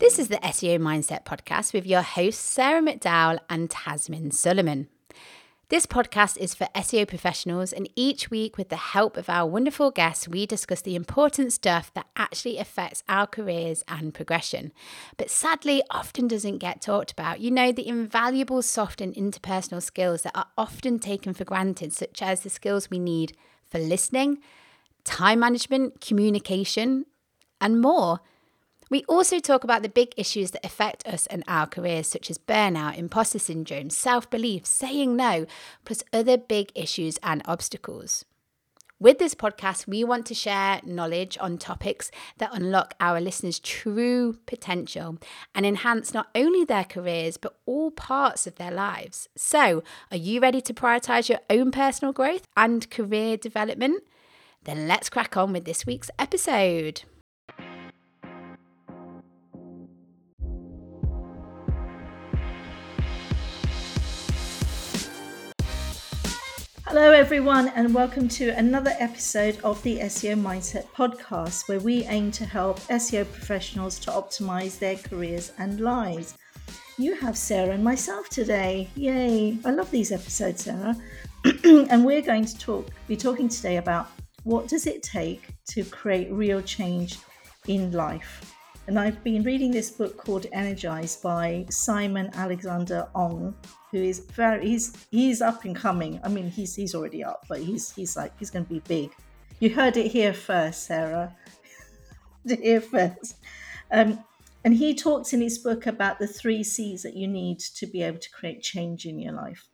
This is the SEO Mindset Podcast with your hosts, Sarah McDowell and Tasmin Sullivan. This podcast is for SEO professionals, and each week with the help of our wonderful guests, we discuss the important stuff that actually affects our careers and progression, but sadly often doesn't get talked about. You know, the invaluable soft and interpersonal skills that are often taken for granted, such as the skills we need for listening, time management, communication, and more. We also talk about the big issues that affect us and our careers, such as burnout, imposter syndrome, self-belief, saying no, plus other big issues and obstacles. With this podcast, we want to share knowledge on topics that unlock our listeners' true potential and enhance not only their careers, but all parts of their lives. So, are you ready to prioritize your own personal growth and career development? Then let's crack on with this week's episode. Hello everyone, and welcome to another episode of the SEO Mindset Podcast, where we aim to help SEO professionals to optimize their careers and lives. You have Sarah and myself today. Yay! I love these episodes, Sarah. And we're going to be talking today about what does it take to create real change in life. And I've been reading this book called Energize by Simon Alexander Ong, who is he's up and coming. I mean, he's already up, but he's going to be big. You heard it here first, Sarah. And he talks in his book about the 3 C's that you need to be able to create change in your life.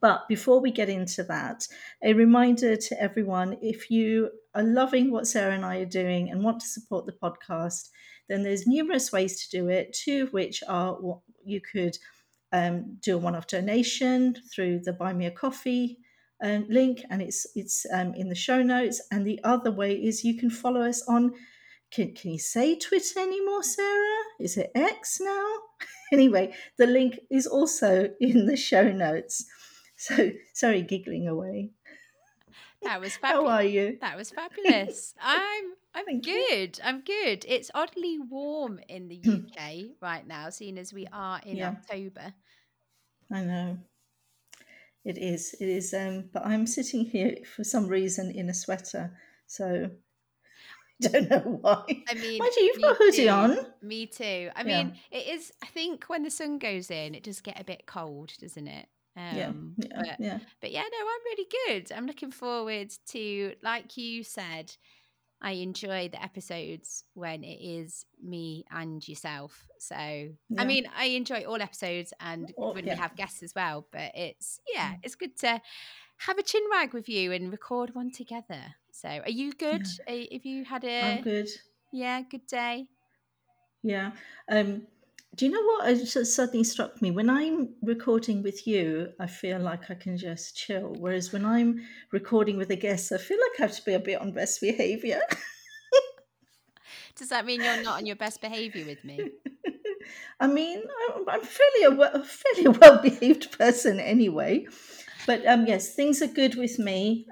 But before we get into that, a reminder to everyone, if you are loving what Sarah and I are doing and want to support the podcast, then there's numerous ways to do it, two of which are what you could do a one-off donation through the Buy Me A Coffee link, and it's in the show notes. And the other way is you can follow us on, can you say Twitter anymore, Sarah? Is it X now? Anyway, the link is also in the show notes. So, sorry, giggling away. That was fabulous. How are you? That was fabulous. I'm good. I'm good. It's oddly warm in the UK right now, seeing as we are in October. I know. It is. But I'm sitting here for some reason in a sweater, so I don't know why. I mean, mind you, you've got a hoodie on. Me too. I mean, it is. I think when the sun goes in, it does get a bit cold, doesn't it? But I'm really good. I'm looking forward to, like you said, I enjoy the episodes when it is me and yourself. So, I mean, I enjoy all episodes and when we have guests as well, but it's good to have a chin wag with you and record one together. So, are you good? Yeah. Have you had I'm good. Yeah, good day? Yeah. Do you know what? It suddenly struck me. When I'm recording with you, I feel like I can just chill. Whereas when I'm recording with a guest, I feel like I have to be a bit on best behaviour. Does that mean you're not on your best behaviour with me? I mean, I'm fairly a well-behaved person anyway. But yes, things are good with me.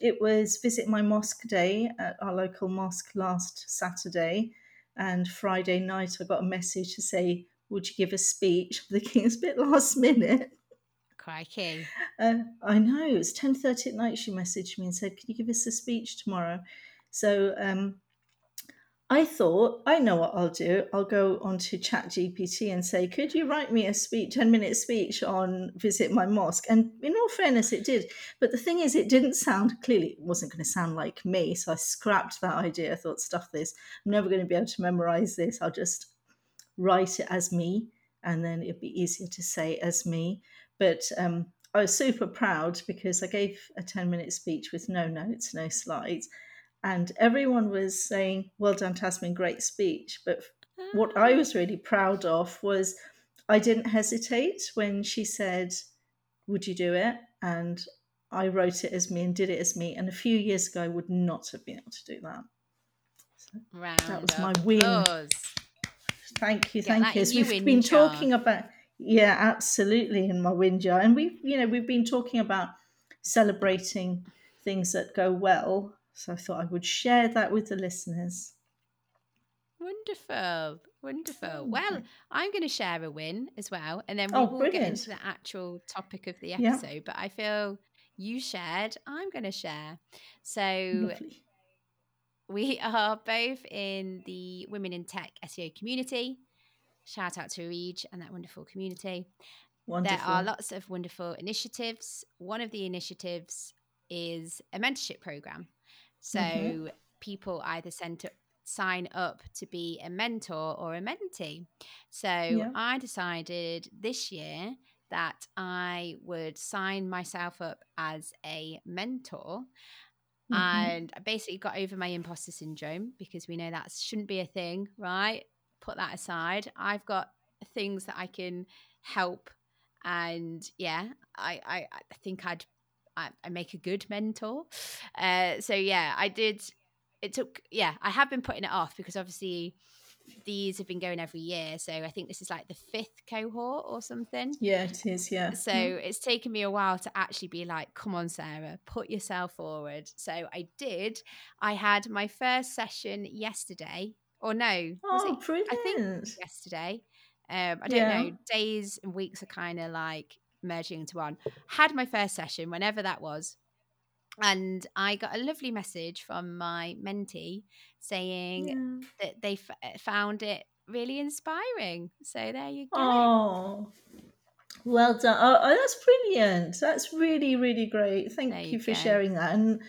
It was Visit My Mosque Day at our local mosque last Saturday. And Friday night, I got a message to say, would you give a speech? I'm thinking it's a bit last minute. Crikey. I know. It was 10:30 at night. She messaged me and said, can you give us a speech tomorrow? So I thought, I know what I'll do. I'll go onto ChatGPT and say, could you write me a speech, 10-minute speech on Visit My Mosque? And in all fairness, it did. But the thing is, it didn't sound, clearly it wasn't going to sound like me. So I scrapped that idea. I thought, stuff this. I'm never going to be able to memorize this. I'll just write it as me. And then it'd be easier to say as me. But I was super proud because I gave a 10-minute speech with no notes, no slides. And everyone was saying, well done, Tasmin, great speech. But what I was really proud of was I didn't hesitate when she said, would you do it? And I wrote it as me and did it as me. And a few years ago, I would not have been able to do that. So that was my win. Applause. Thank you. Thank you. So we've been talking about, absolutely, in my win jar. And we've been talking about celebrating things that go well. So I thought I would share that with the listeners. Wonderful. Wonderful. Well, I'm going to share a win as well, and then we will get into the actual topic of the episode. Yeah. But I feel you shared, I'm going to share. So lovely. We are both in the Women in Tech SEO community. Shout out to Reej and that wonderful community. Wonderful. There are lots of wonderful initiatives. One of the initiatives is a mentorship program. So people either sign up to be a mentor or a mentee. So I decided this year that I would sign myself up as a mentor. And I basically got over my imposter syndrome, because we know that shouldn't be a thing, right? Put that aside. I've got things that I can help. And I think I make a good mentor. I have been putting it off, because obviously these have been going every year. So I think this is like the 5th cohort or something. Yeah, it is. Yeah. So it's taken me a while to actually be like, come on, Sarah, put yourself forward. So I did. I had my first session yesterday, or no. Oh, brilliant. I think yesterday. I don't know. Days and weeks are kind of like merging into one. Had my first session, whenever that was. And I got a lovely message from my mentee saying that they found it really inspiring. So there you go. Oh, well done. Oh, that's brilliant. That's really, really great. Thank you for sharing that. And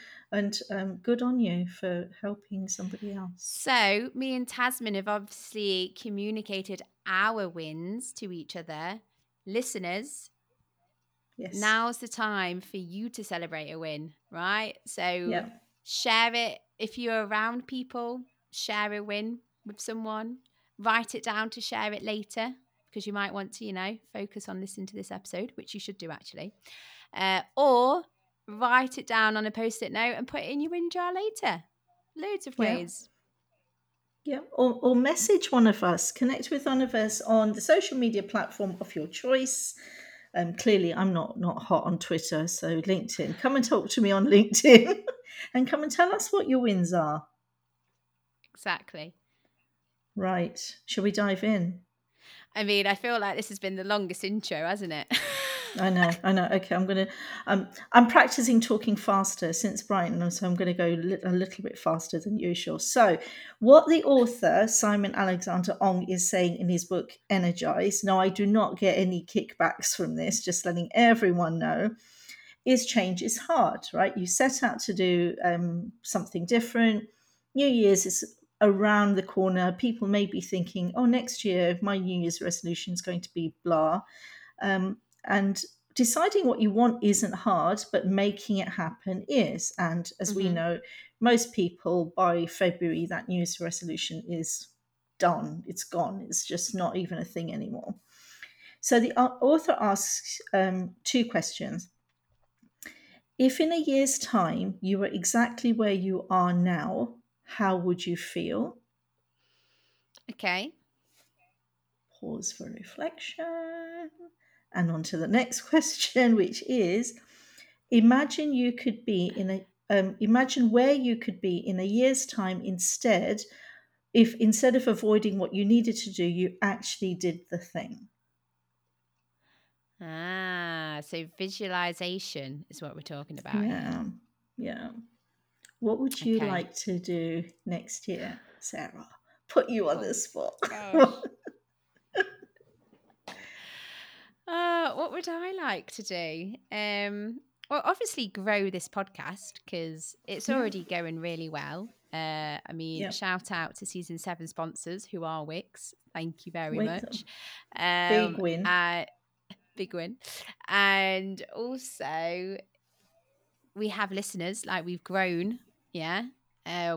good on you for helping somebody else. So me and Tasman have obviously communicated our wins to each other. Listeners, yes. Now's the time for you to celebrate a win, right? So share it. If you're around people, share a win with someone. Write it down to share it later, because you might want to, focus on listening to this episode, which you should do actually. Or write it down on a post-it note and put it in your win jar later. Loads of ways. Yeah, or message one of us. Connect with one of us on the social media platform of your choice. Clearly, I'm not hot on Twitter, so LinkedIn. Come and talk to me on LinkedIn and come and tell us what your wins are. Exactly. Right. Shall we dive in? I mean, I feel like this has been the longest intro, hasn't it? I know. Okay, I'm going to... I'm practicing talking faster since Brighton, so I'm going to go a little bit faster than usual. So what the author, Simon Alexander Ong, is saying in his book, Energize, now I do not get any kickbacks from this, just letting everyone know, is change is hard, right? You set out to do something different. New Year's is around the corner. People may be thinking, oh, next year, my New Year's resolution is going to be blah. And deciding what you want isn't hard, but making it happen is. And as we know, most people by February, that New Year's resolution is done. It's gone. It's just not even a thing anymore. So the author asks two questions. If in a year's time you were exactly where you are now, how would you feel? Okay. Pause for reflection. And on to the next question, which is, imagine where you could be in a year's time instead, if instead of avoiding what you needed to do, you actually did the thing. Ah, so visualization is what we're talking about. Yeah. What would you like to do next year, Sarah? Put you on the spot. What would I like to do? Well, obviously grow this podcast, because it's already going really well. Shout out to season 7 sponsors, who are Wix. Thank you very much. Big win. Big win. And also we have listeners, like we've grown. Yeah.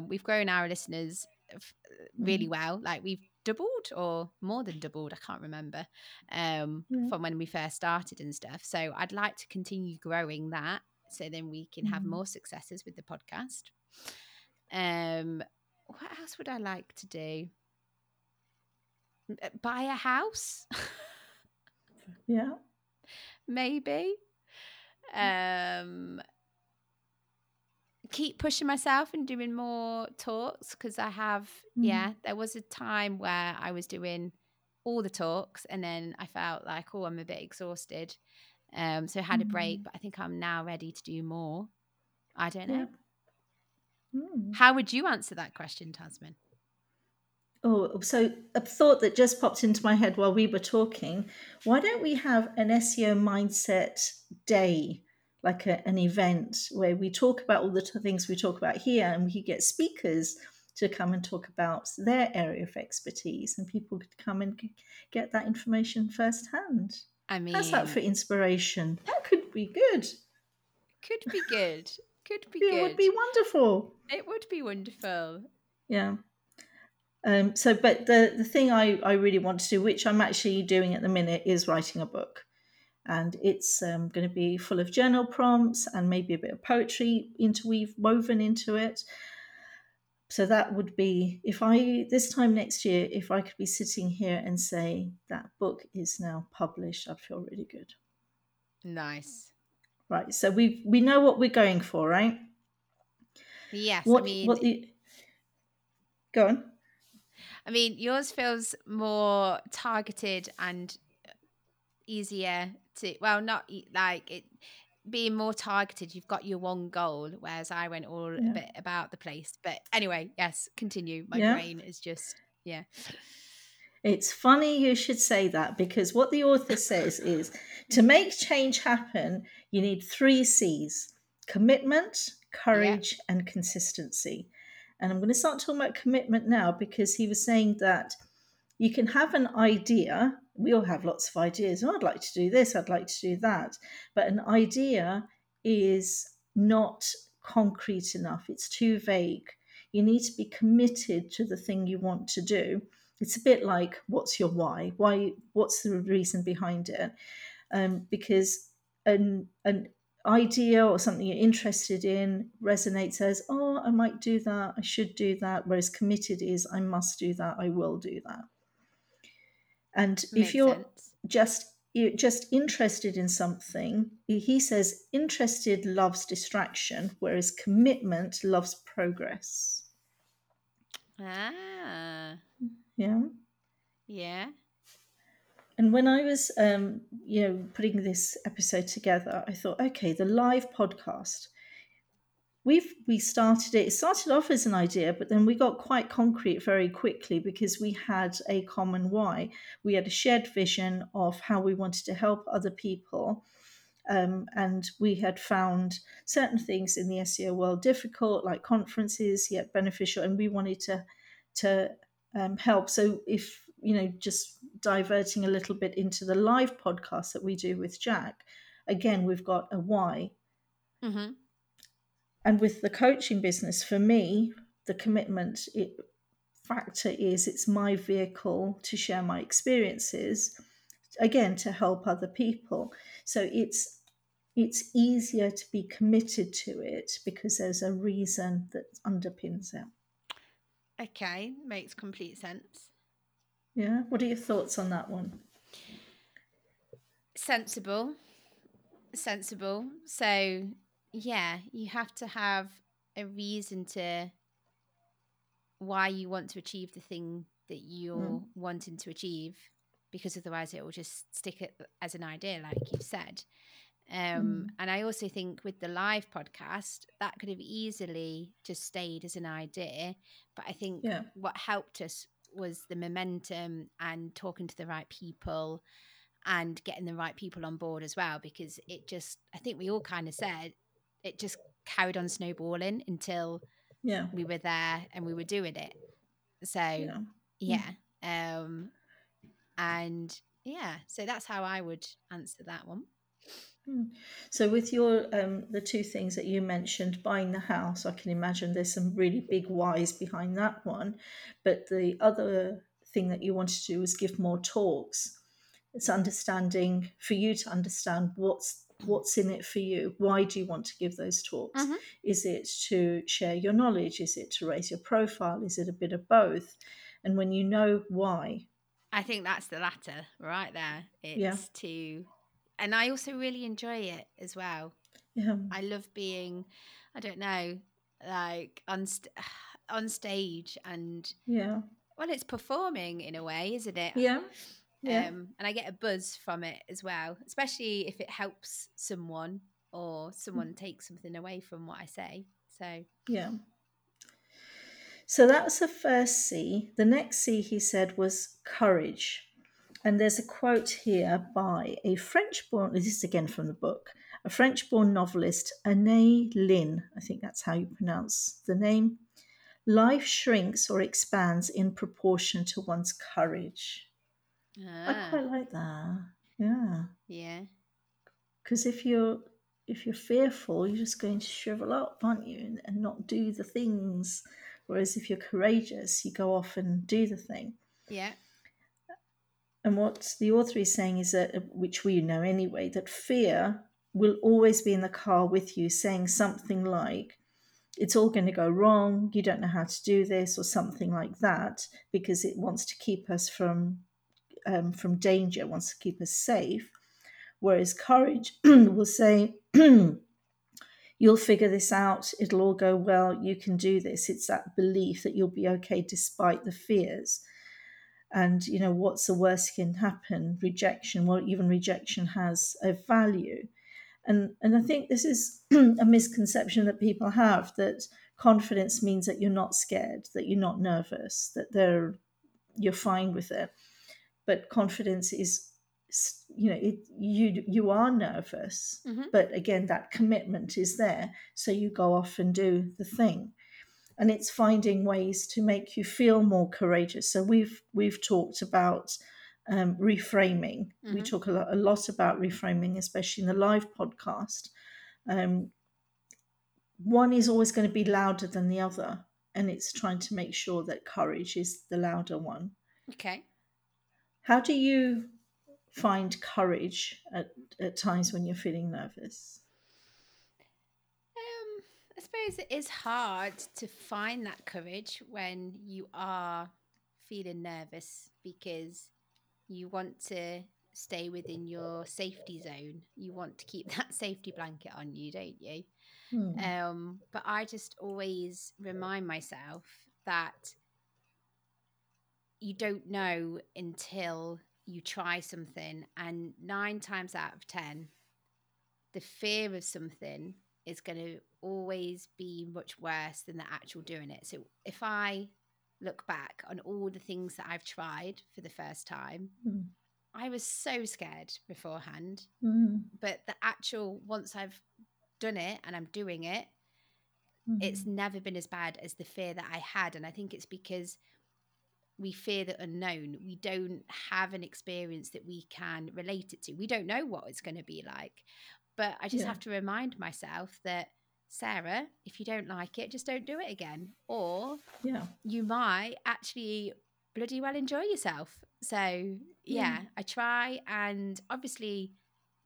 We've grown our listeners really well. Like we've doubled or more than doubled, I can't remember, from when we first started and stuff. So I'd like to continue growing that, so then we can have more successes with the podcast. What else would I like to do? Buy a house? Yeah. Maybe. keep pushing myself and doing more talks, because I have, there was a time where I was doing all the talks and then I felt like, oh, I'm a bit exhausted. So I had a break, but I think I'm now ready to do more. I don't know. How would you answer that question, Tasman? Oh, so a thought that just popped into my head while we were talking. Why don't we have an SEO mindset day, like an event where we talk about all the things we talk about here, and we get speakers to come and talk about their area of expertise, and people could come and get that information firsthand. I mean, how's that for inspiration? That could be good. Could be good. Could be good. It would be wonderful. It would be wonderful. Yeah. But the thing I really want to do, which I'm actually doing at the minute, is writing a book. And it's going to be full of journal prompts and maybe a bit of poetry woven into it. So that would be, this time next year, if I could be sitting here and say that book is now published, I'd feel really good. Nice. Right. So we know what we're going for, right? Yes. Go on. I mean, yours feels more targeted and easier to, well, not like it being more targeted. You've got your one goal, whereas I went all a bit about the place. But anyway, yes, continue. My brain is just, It's funny you should say that, because what the author says is, to make change happen, you need 3 C's: commitment, courage, and consistency. And I'm going to start talking about commitment now, because he was saying that you can have an idea. We all have lots of ideas. Oh, I'd like to do this. I'd like to do that. But an idea is not concrete enough. It's too vague. You need to be committed to the thing you want to do. It's a bit like, what's your why? What's the reason behind it? Because an idea or something you're interested in resonates as, oh, I might do that, I should do that, whereas committed is, I must do that, I will do that. And if you're just interested in something, he says interested loves distraction, whereas commitment loves progress. Ah. Yeah. Yeah. And when I was, putting this episode together, I thought, okay, the live podcast, we started it. It started off as an idea, but then we got quite concrete very quickly, because we had a common why. We had a shared vision of how we wanted to help other people. And we had found certain things in the SEO world difficult, like conferences, yet beneficial. And we wanted to help. So if, just diverting a little bit into the live podcast that we do with Jack, again, we've got a why. Mm-hmm. And with the coaching business, for me, the commitment factor is, it's my vehicle to share my experiences, again, to help other people. So it's easier to be committed to it, because there's a reason that underpins it. Okay, makes complete sense. Yeah. What are your thoughts on that one? Sensible. So, you have to have a reason to why you want to achieve the thing that you're wanting to achieve, because otherwise it will just stick as an idea, like you said. And I also think with the live podcast, that could have easily just stayed as an idea. But I think what helped us was the momentum and talking to the right people and getting the right people on board as well, because it just, I think we all kind of said, it just carried on snowballing until we were there and we were doing it. So so that's how I would answer that one. So with your the two things that you mentioned, buying the house, I can imagine there's some really big whys behind that one. But the other thing that you wanted to do was give more talks. It's understanding, for you to understand what's in it for you. Why do you want to give those talks? Mm-hmm. Is it to share your knowledge? Is it to raise your profile? Is it a bit of both? And when you know why. I think that's the latter right there. It's to... And I also really enjoy it as well. I love being, I don't know, like on stage, and yeah, well, it's performing in a way, isn't it? Yeah. Yeah. And I get a buzz from it as well, especially if it helps someone or someone takes something away from what I say. So yeah. So that was the first C. The next C, he said, was courage. And there's a quote here by a French-born, this is again from the book, a French-born novelist, Anais Lynn, I think that's how you pronounce the name. Life shrinks or expands in proportion to one's courage. Ah. I quite like that. Yeah. Yeah. Because if you're fearful, you're just going to shrivel up, aren't you, and not do the things. Whereas if you're courageous, you go off and do the thing. Yeah. And what the author is saying is that, which we know anyway, that fear will always be in the car with you, saying something like, it's all going to go wrong, you don't know how to do this, or something like that, because it wants to keep us from danger, wants to keep us safe. Whereas courage will say, you'll figure this out, it'll all go well, you can do this. It's that belief that you'll be okay despite the fears. And, you know, what's the worst can happen? Rejection. Well, even rejection has a value. And I think this is a misconception that people have, that confidence means that you're not scared, that you're not nervous, that you're fine with it. But confidence is, you know, you are nervous, mm-hmm. but again, that commitment is there. So you go off and do the thing, and it's finding ways to make you feel more courageous. So we've talked about reframing. Mm-hmm. We talk a lot about reframing, especially in the live podcast. One is always going to be louder than the other, and it's trying to make sure that courage is the louder one. Okay. How do you find courage at times when you're feeling nervous? I suppose it is hard to find that courage when you are feeling nervous, because you want to stay within your safety zone. You want to keep that safety blanket on you, don't you? Mm. But I just always remind myself that you don't know until you try something, and 9 times out of 10, the fear of something is going to always be much worse than the actual doing it. So if I look back on all the things that I've tried for the first time, mm. I was so scared beforehand, mm. but the actual, once I've done it and I'm doing it, mm. it's never been as bad as the fear that I had. And I think it's because we fear the unknown. We don't have an experience that we can relate it to. We don't know what it's going to be like. But I just have to remind myself that, Sarah, if you don't like it, just don't do it again. Or you might actually bloody well enjoy yourself. So, I try. And obviously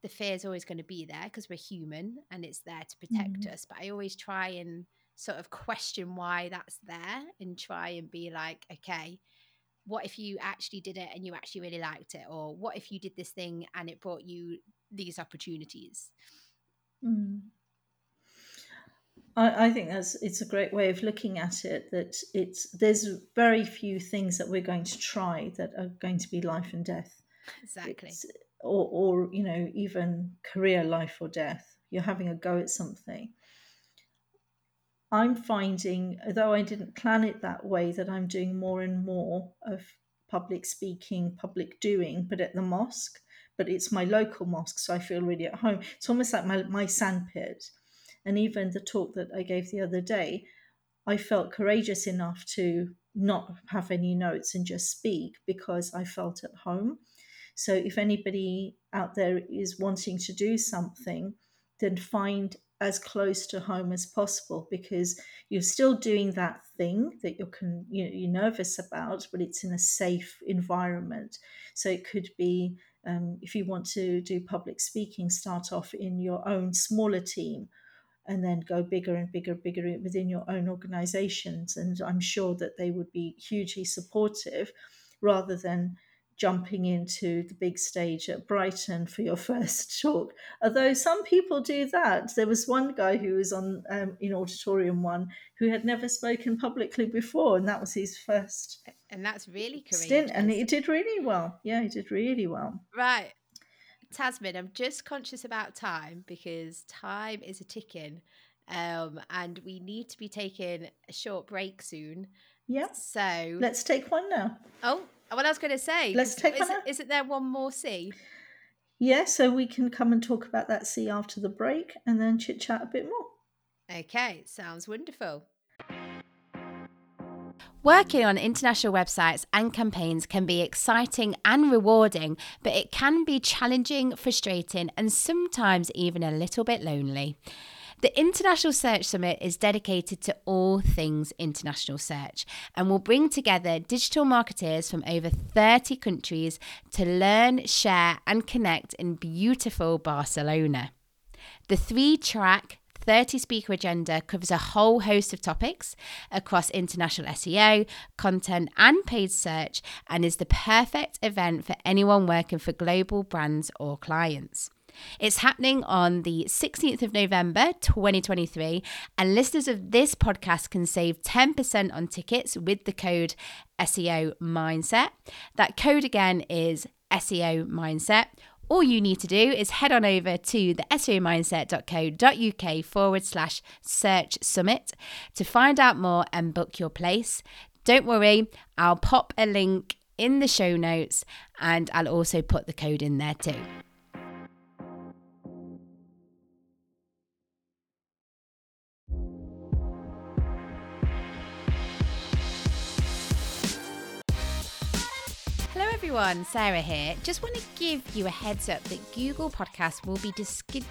the fear is always going to be there because we're human and it's there to protect us. But I always try and sort of question why that's there and try and be like, okay, what if you actually did it and you actually really liked it? Or what if you did this thing and it brought you these opportunities? Mm. I think it's a great way of looking at it, that there's very few things that we're going to try that are going to be life and death. Exactly. Or, you know, even career life or death. You're having a go at something. I'm finding, although I didn't plan it that way, that I'm doing more and more of public speaking, public doing, but at the mosque. But it's my local mosque, so I feel really at home. It's almost like my sandpit. And even the talk that I gave the other day, I felt courageous enough to not have any notes and just speak because I felt at home. So if anybody out there is wanting to do something, then find as close to home as possible, because you're still doing that thing that you're nervous about, but it's in a safe environment. So it could be, if you want to do public speaking, start off in your own smaller team and then go bigger and bigger and bigger within your own organizations. And I'm sure that they would be hugely supportive rather than jumping into the big stage at Brighton for your first talk. Although some people do that. There was one guy who was on in Auditorium One who had never spoken publicly before, and that was his first. And that's really courageous. Stint, and he did really well. Yeah, he did really well. Right. Tasmin, I'm just conscious about time because time is a ticking, and we need to be taking a short break soon. Yeah. So let's take one now. Oh, what I was going to say. Let's take one now. Isn't there one more C? Yeah, so we can come and talk about that C after the break and then chit chat a bit more. Okay, sounds wonderful. Working on international websites and campaigns can be exciting and rewarding, but it can be challenging, frustrating, and sometimes even a little bit lonely. The International Search Summit is dedicated to all things international search and will bring together digital marketers from over 30 countries to learn, share, and connect in beautiful Barcelona. The 3-track 30-speaker agenda covers a whole host of topics across international SEO, content and paid search, and is the perfect event for anyone working for global brands or clients. It's happening on the 16th of November 2023, and listeners of this podcast can save 10% on tickets with the code SEO Mindset. That code again is SEO Mindset. All you need to do is head on over to the seomindset.co.uk/search summit to find out more and book your place. Don't worry, I'll pop a link in the show notes and I'll also put the code in there too. Everyone, Sarah here. Just want to give you a heads up that Google Podcasts will be discontinued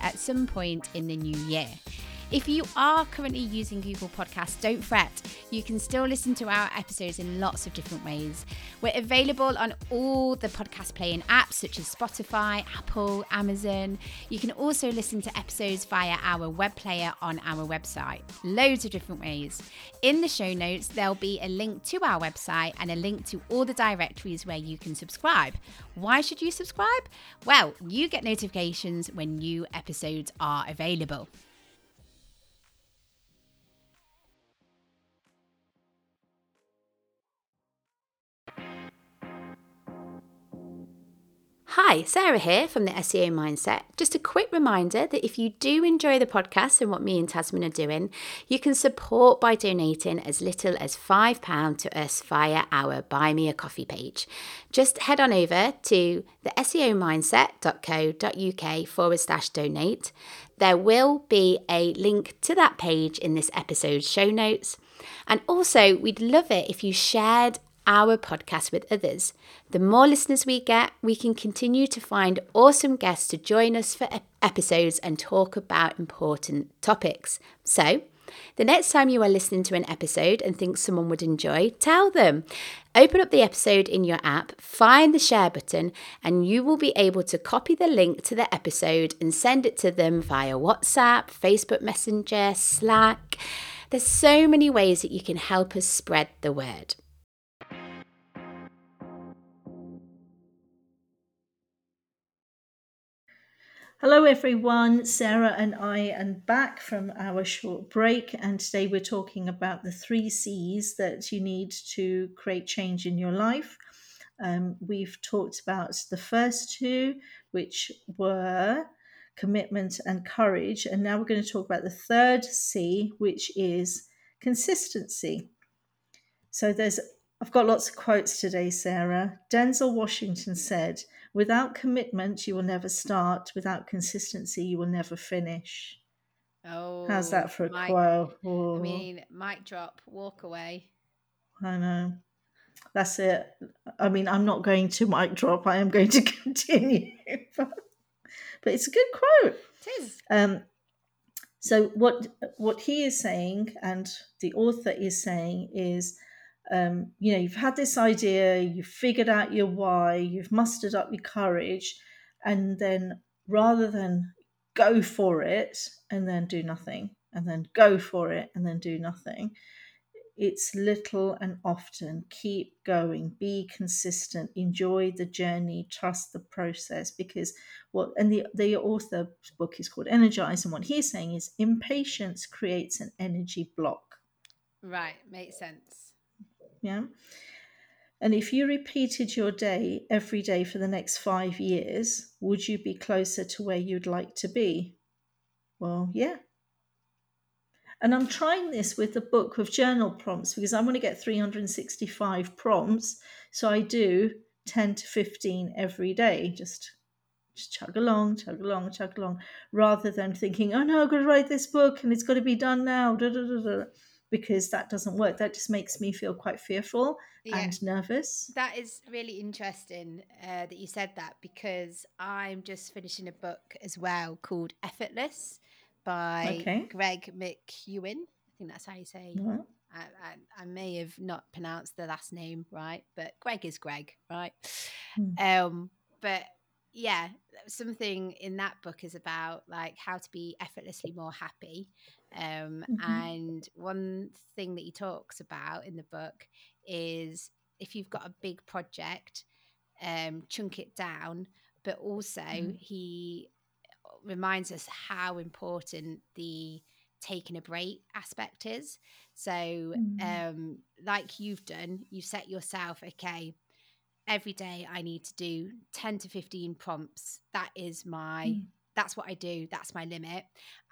at some point in the new year. If you are currently using Google Podcasts, don't fret. You can still listen to our episodes in lots of different ways. We're available on all the podcast playing apps such as Spotify, Apple, Amazon. You can also listen to episodes via our web player on our website. Loads of different ways. In the show notes, there'll be a link to our website and a link to all the directories where you can subscribe. Why should you subscribe? Well, you get notifications when new episodes are available. Hi, Sarah here from the SEO Mindset. Just a quick reminder that if you do enjoy the podcast and what me and Tasmin are doing, you can support by donating as little as £5 to us via our Buy Me A Coffee page. Just head on over to the seomindset.co.uk/donate. There will be a link to that page in this episode's show notes. And also, we'd love it if you shared our podcast with others. The more listeners we get, we can continue to find awesome guests to join us for episodes and talk about important topics. So, the next time you are listening to an episode and think someone would enjoy, tell them. Open up the episode in your app, find the share button, and you will be able to copy the link to the episode and send it to them via WhatsApp, Facebook Messenger, Slack. There's so many ways that you can help us spread the word. Hello everyone, Sarah and I are back from our short break, and today we're talking about the 3 C's that you need to create change in your life. We've talked about the first two, which were commitment and courage, and now we're going to talk about the third C, which is consistency. So I've got lots of quotes today, Sarah. Denzel Washington said, "Without commitment, you will never start. Without consistency, you will never finish." Oh, how's that for a quote? Oh. I mean, mic drop, walk away. I know. That's it. I mean, I'm not going to mic drop. I am going to continue. But it's a good quote. It is. So what he is saying, and the author is saying, is, you've had this idea, you've figured out your why, you've mustered up your courage, and then rather than go for it and then do nothing, and then go for it and then do nothing, It's little and often. Keep going. Be consistent. Enjoy the journey. Trust the process. Because the author's book is called Energize, and what he's saying is impatience creates an energy block. Right. Makes sense. Yeah. And if you repeated your day every day for the next 5 years, would you be closer to where you'd like to be? Well, yeah. And I'm trying this with the book with journal prompts because I want to get 365 prompts. So I do 10 to 15 every day, just chug along, rather than thinking, oh, no, I've got to write this book and it's got to be done now, because that doesn't work. That just makes me feel quite fearful and nervous. That is really interesting that you said that, because I'm just finishing a book as well called Effortless by Greg McKeown. I think that's how you say it. Yeah. I may have not pronounced the last name right, but Greg is Greg, right? But yeah, something in that book is about like how to be effortlessly more happy. And one thing that he talks about in the book is if you've got a big project, chunk it down. But also he reminds us how important the taking a break aspect is. So like you've done, you've set yourself, okay, every day I need to do 10 to 15 prompts. That is my, that's what I do. That's my limit.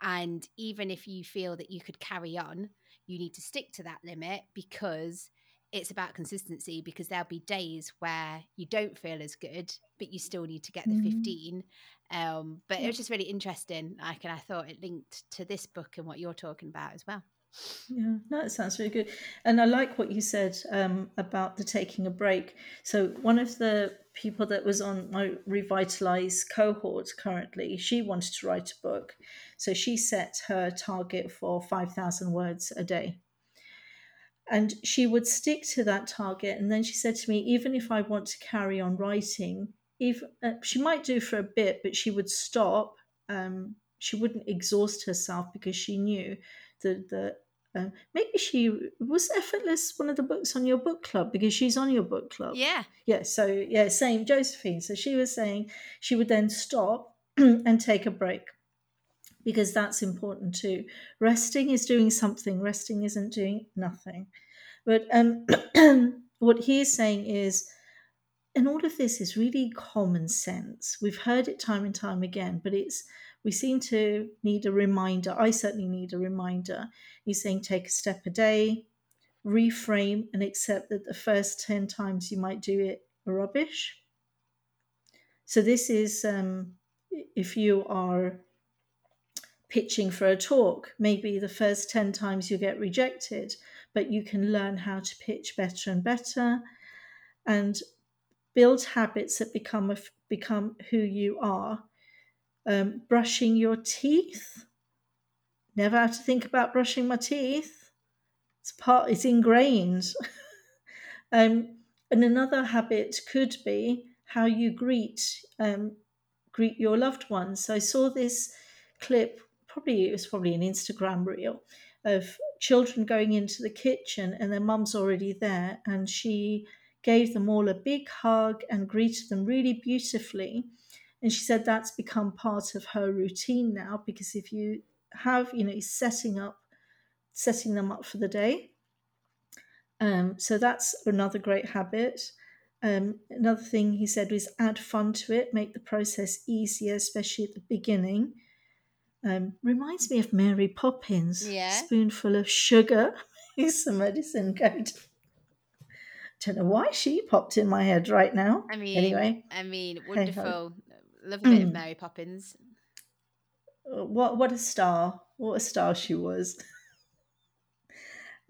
And even if you feel that you could carry on, you need to stick to that limit, because it's about consistency, because there'll be days where you don't feel as good, but you still need to get the 15. But it was just really interesting. Like, and I thought it linked to this book and what you're talking about as well. Yeah, no, it sounds really good. And I like what you said about the taking a break. So one of the people that was on my Revitalize cohort currently, she wanted to write a book. So she set her target for 5,000 words a day. And she would stick to that target. And then she said to me, even if I want to carry on writing, she might do for a bit, but she would stop. She wouldn't exhaust herself, because she knew that maybe she was Effortless, one of the books on your book club, because she's on your book club. Yeah. So yeah, same Josephine. So she was saying she would then stop and take a break, because that's important too. Resting is doing something. Resting isn't doing nothing. But what he's saying is, and all of this is really common sense. We've heard it time and time again, but we seem to need a reminder. I certainly need a reminder. He's saying take a step a day, reframe and accept that the first 10 times you might do it are rubbish. So this is if you are pitching for a talk, maybe the first 10 times you get rejected, but you can learn how to pitch better and better and build habits that become who you are. Brushing your teeth. Never have to think about brushing my teeth. It's ingrained. And another habit could be how you greet your loved ones. So I saw this clip, it was probably an Instagram reel, of children going into the kitchen and their mum's already there, and she gave them all a big hug and greeted them really beautifully. And she said that's become part of her routine now, because if you have, setting them up for the day. So that's another great habit. Another thing he said was add fun to it, make the process easier, especially at the beginning. Reminds me of Mary Poppins. Yeah. Spoonful of sugar is the medicine goat. Don't know why she popped in my head right now. I mean, wonderful. Love a bit of Mary Poppins. What a star. What a star she was.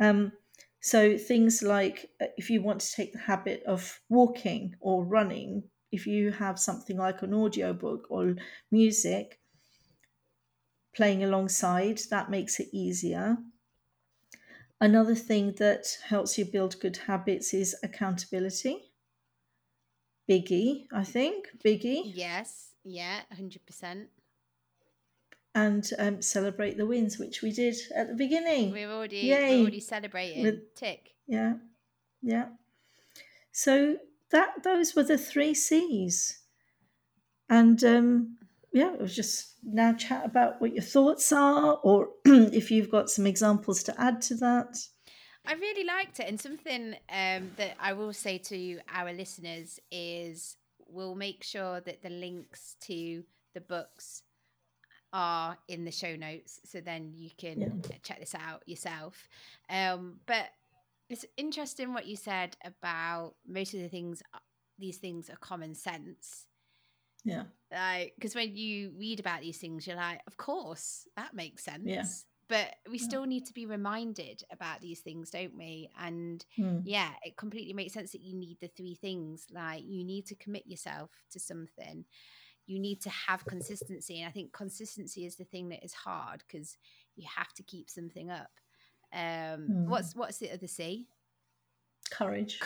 So things like if you want to take the habit of walking or running, if you have something like an audiobook or music playing alongside, that makes it easier. Another thing that helps you build good habits is accountability. Biggie, I think. Yes, yeah, 100%. and celebrate the wins, which we did at the beginning. We're already celebrating. Yeah. Yeah. So those were the 3 C's. And yeah, it was just now chat about what your thoughts are, or if you've got some examples to add to that. I really liked it. And something that I will say to our listeners is we'll make sure that the links to the books are in the show notes, so then you can check this out yourself. But it's interesting what you said about most of the things, these things are common sense. Yeah. Like, because when you read about these things, you're like, of course, that makes sense. Yeah. But we still need to be reminded about these things, don't we? And yeah, it completely makes sense that you need the 3 things. Like, you need to commit yourself to something. You need to have consistency. And I think consistency is the thing that is hard, because you have to keep something up. What's the other C? Courage.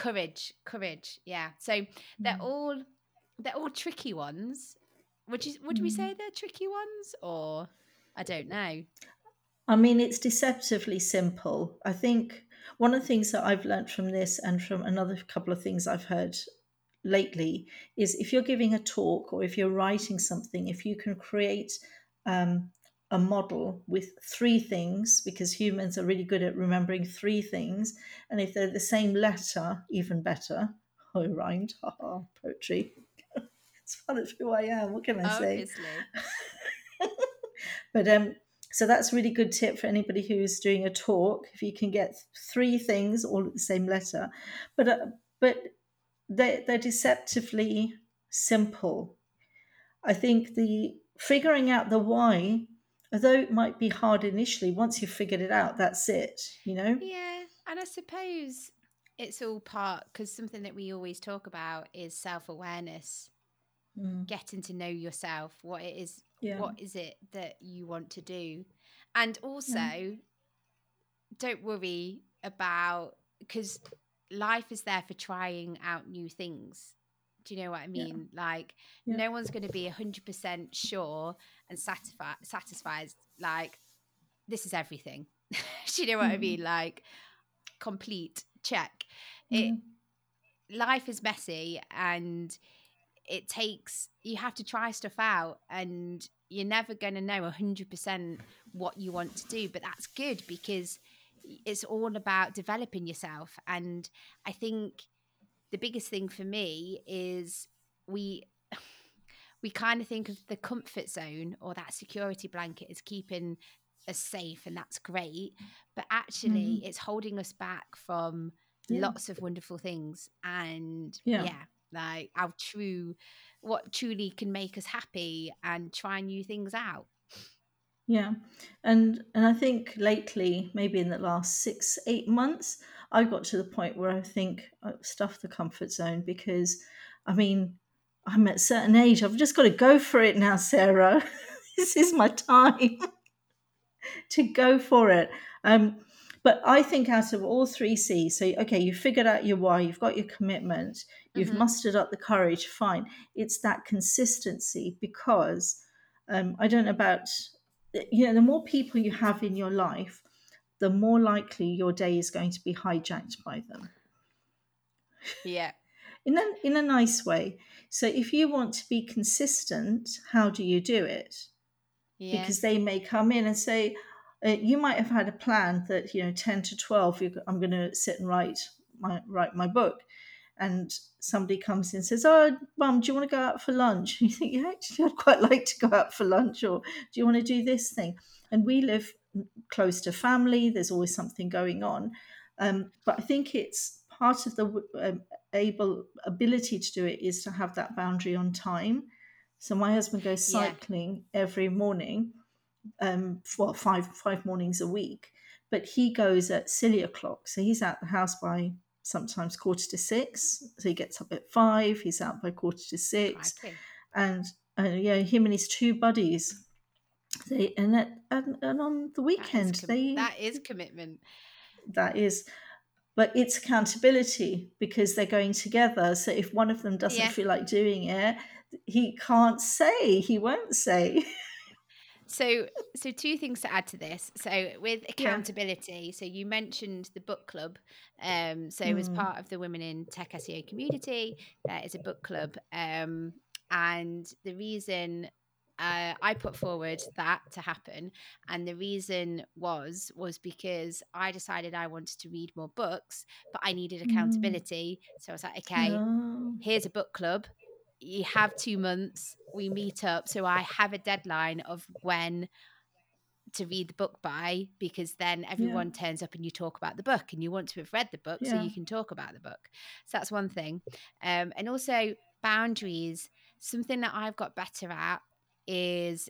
Yeah. So they're all tricky ones. Would we say they're tricky ones, or I don't know? I mean, it's deceptively simple. I think one of the things that I've learned from this and from another couple of things I've heard lately is, if you're giving a talk or if you're writing something, if you can create a model with 3 things, because humans are really good at remembering 3 things, and if they're the same letter, even better. Oh, rhymed, haha, poetry. It's part of who I am, what can I say? But so that's a really good tip for anybody who's doing a talk. If you can get 3 things all at the same letter, but they're deceptively simple. I think the figuring out the why, although it might be hard initially, once you've figured it out, that's it, you know? Yeah, and I suppose it's all part, because something that we always talk about is self-awareness, getting to know yourself, what it is. Yeah. What is it that you want to do? And also, don't worry about, because life is there for trying out new things. Do you know what I mean? Yeah. Like, no one's going to be 100% sure and satisfied. Like, this is everything. Do you know what I mean? Like, complete check. Life is messy, and it takes, you have to try stuff out, and you're never going to know 100% what you want to do. But that's good, because it's all about developing yourself. And I think the biggest thing for me is we kind of think of the comfort zone or that security blanket as keeping us safe, and that's great, but actually it's holding us back from lots of wonderful things. And like our what truly can make us happy, and try new things out. Yeah. And I think lately, maybe in the last 6-8 months, I got to the point where I think I've stuffed the comfort zone, because, I mean, I'm at a certain age. I've just got to go for it now, Sarah. This is my time to go for it. But I think out of all 3 C's, so, okay, you've figured out your why, you've got your commitment, you've mustered up the courage, fine. It's that consistency, because I don't know about... You know, the more people you have in your life, the more likely your day is going to be hijacked by them. Yeah. In a nice way. So if you want to be consistent, how do you do it? Yeah. Because they may come in and say, you might have had a plan that, you know, 10 to 12, I'm going to sit and write my book. And somebody comes in and says, oh, Mum, do you want to go out for lunch? And you think, yeah, actually, I'd quite like to go out for lunch. Or do you want to do this thing? And we live close to family. There's always something going on. But I think it's part of the ability to do it is to have that boundary on time. So my husband goes cycling every morning, well, five mornings a week. But he goes at silly o'clock. So he's out the house by... sometimes 6:15, so he gets up at 5, he's out by 6:15. And him and his 2 buddies, and on the weekend that is commitment. That is, but it's accountability, because they're going together. So if one of them doesn't feel like doing it, he won't say. So two things to add to this. So with accountability, so you mentioned the book club. As part of the Women in Tech SEO community, there is a book club. And the reason I put forward that to happen, and the reason was because I decided I wanted to read more books, but I needed accountability. So I was like, okay, here's a book club. You have 2 months, we meet up. So I have a deadline of when to read the book by, because then everyone turns up and you talk about the book, and you want to have read the book so you can talk about the book. So that's one thing. And also boundaries, something that I've got better at is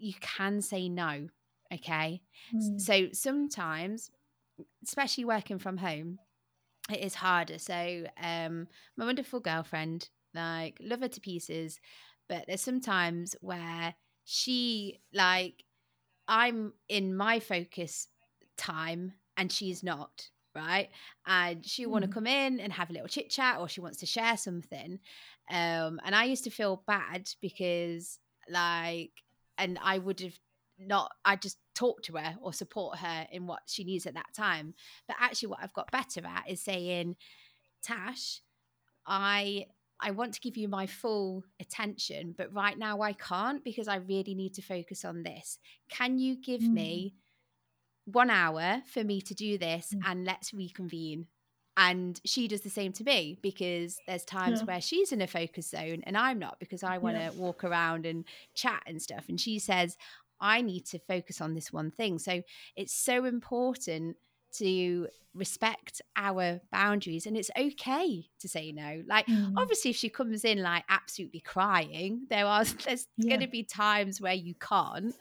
you can say no, okay? So sometimes, especially working from home, it is harder. So my wonderful girlfriend, like, love her to pieces, but there's sometimes where she, like, I'm in my focus time and she's not, right? And she'll want to come in and have a little chit chat, or she wants to share something. And I used to feel bad because, like, and I would have not, I just talk to her or support her in what she needs at that time. But actually what I've got better at is saying, Tash, I want to give you my full attention, but right now I can't because I really need to focus on this. Can you give me 1 hour for me to do this and let's reconvene? And she does the same to me, because there's times where she's in a focus zone and I'm not, because I want to walk around and chat and stuff. And she says, I need to focus on this one thing. So it's so important to respect our boundaries, and it's okay to say no. Like, obviously if she comes in like absolutely crying, there's going to be times where you can't.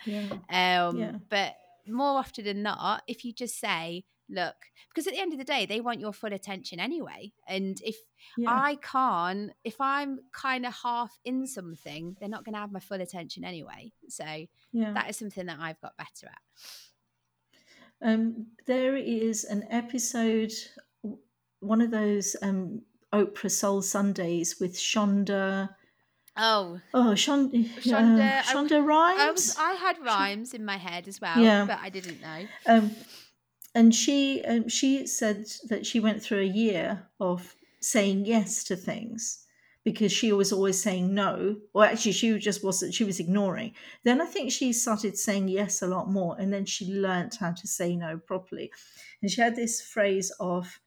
But more often than not, if you just say, look, because at the end of the day, they want your full attention anyway. And if I can't, if I'm kind of half in something, they're not going to have my full attention anyway. So that is something that I've got better at. There is an episode, one of those Oprah Soul Sundays with Shonda. Shonda Rhimes. I had Rhimes in my head as well, but I didn't know. And she said that she went through a year of saying yes to things because she was always saying no. Well, actually, she just wasn't. She was ignoring. Then I think she started saying yes a lot more, and then she learned how to say no properly. And she had this phrase of,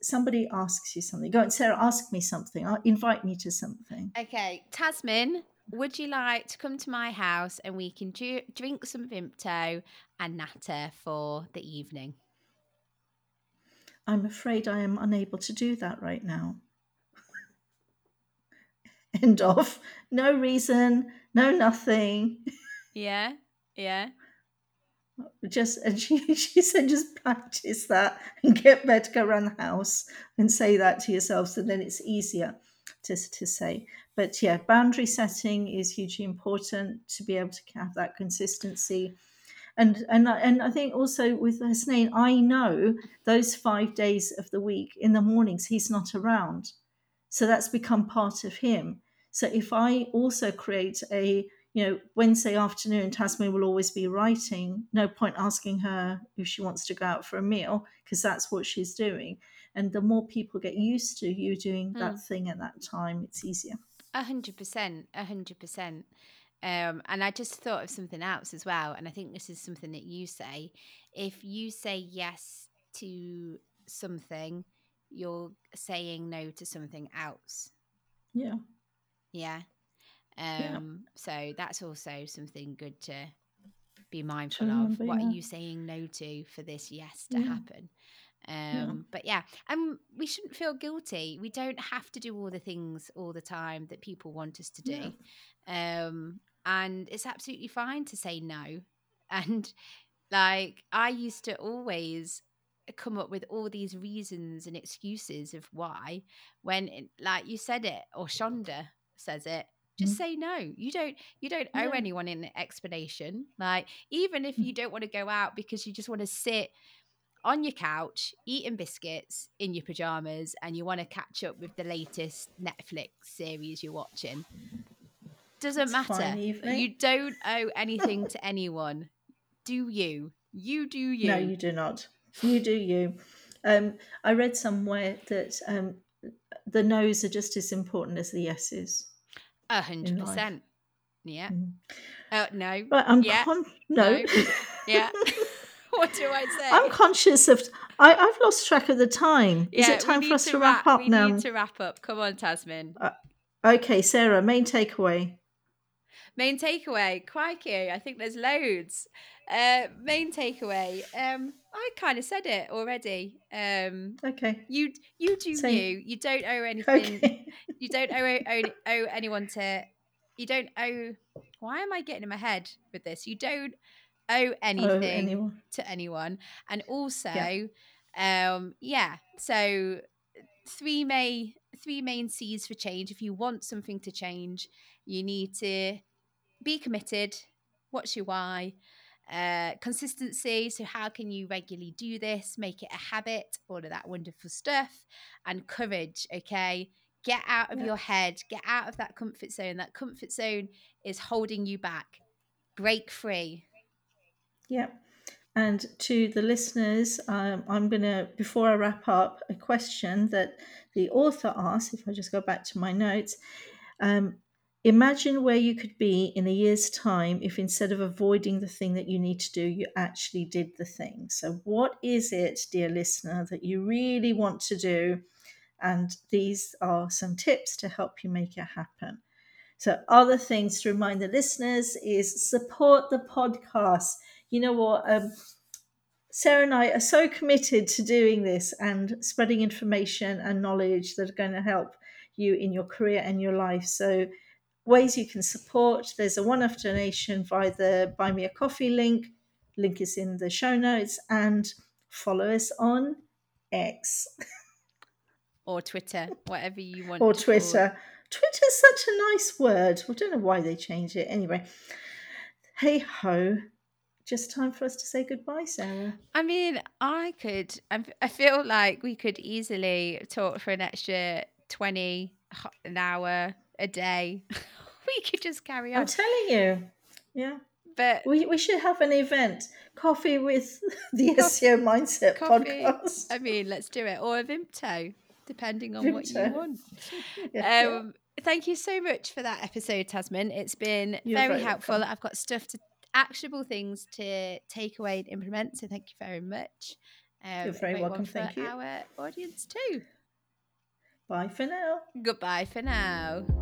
somebody asks you something. Go on, Sarah, ask me something. Invite me to something. Okay, Tasmin, would you like to come to my house and we can drink some Vimto and natter for the evening? I'm afraid I am unable to do that right now. End of. No reason, no nothing. Yeah. She said, just practice that and get better, go around the house and say that to yourself, so then it's easier to say. But yeah, boundary setting is hugely important to be able to have that consistency. And I think also with Hasnain, I know those 5 days of the week in the mornings he's not around, so that's become part of him. So if I also create a, Wednesday afternoon, Tasmin will always be writing. No point asking her if she wants to go out for a meal, because that's what she's doing. And the more people get used to you doing that thing at that time, it's easier. 100%. And I just thought of something else as well. And I think this is something that you say. If you say yes to something, you're saying no to something else. Yeah. So that's also something good to be mindful of. What are you saying no to for this yes to happen? But yeah, and we shouldn't feel guilty. We don't have to do all the things all the time that people want us to do. And it's absolutely fine to say no. And like, I used to always come up with all these reasons and excuses of why, when like you said it, or Shonda says it, just say no. You don't owe anyone an explanation. Like, even if you don't want to go out because you just want to sit on your couch eating biscuits in your pajamas and you want to catch up with the latest Netflix series you're watching, doesn't matter. You don't owe anything to anyone. Do you? You do you. No, you do not. You do you. I read somewhere that the no's are just as important as the yeses. 100%. Yeah. Mm. Oh, no. Right, no. Yeah. What do I say? I'm conscious of... I've lost track of the time. Yeah, is it time for us to wrap up now? We need to wrap up. Come on, Tasmin. Okay, Sarah, main takeaway. Main takeaway. Crikey, I think there's loads. Main takeaway. I kind of said it already. Okay. You do you. You don't owe anything. Okay. You don't owe anyone to... You don't owe... Why am I getting in my head with this? You don't... owe anything to anyone. And also so three main C's for change. If you want something to change, you need to be committed. What's your why? Consistency, so how can you regularly do this, make it a habit, all of that wonderful stuff. And courage. Okay, get out of your head, get out of that comfort zone. That comfort zone is holding you back. Break free. Yeah. And to the listeners, I'm going to, before I wrap up, a question that the author asked, if I just go back to my notes, imagine where you could be in a year's time if instead of avoiding the thing that you need to do, you actually did the thing. So what is it, dear listener, that you really want to do? And these are some tips to help you make it happen. So other things to remind the listeners is support the podcast. You know what, Sarah and I are so committed to doing this and spreading information and knowledge that are going to help you in your career and your life. So ways you can support, there's a one-off donation via the Buy Me A Coffee link. Link is in the show notes. And follow us on X. Or Twitter, whatever you want. Or Twitter. Twitter's such a nice word. I don't know why they changed it. Anyway, hey-ho. Just time for us to say goodbye, Sarah. I mean, I feel like we could easily talk for an extra 20, an hour, a day. We could just carry on. I'm telling you. Yeah. But we should have an event. Coffee with the SEO Mindset Podcast. I mean, let's do it. Or a Vimto, depending on what you want. Yeah. Thank you so much for that episode, Tasmin. It's been very helpful. Welcome. I've got stuff to actionable things to take away and implement. So thank you very much. You're very welcome. Thank you. Our audience too. Bye for now. Goodbye for now.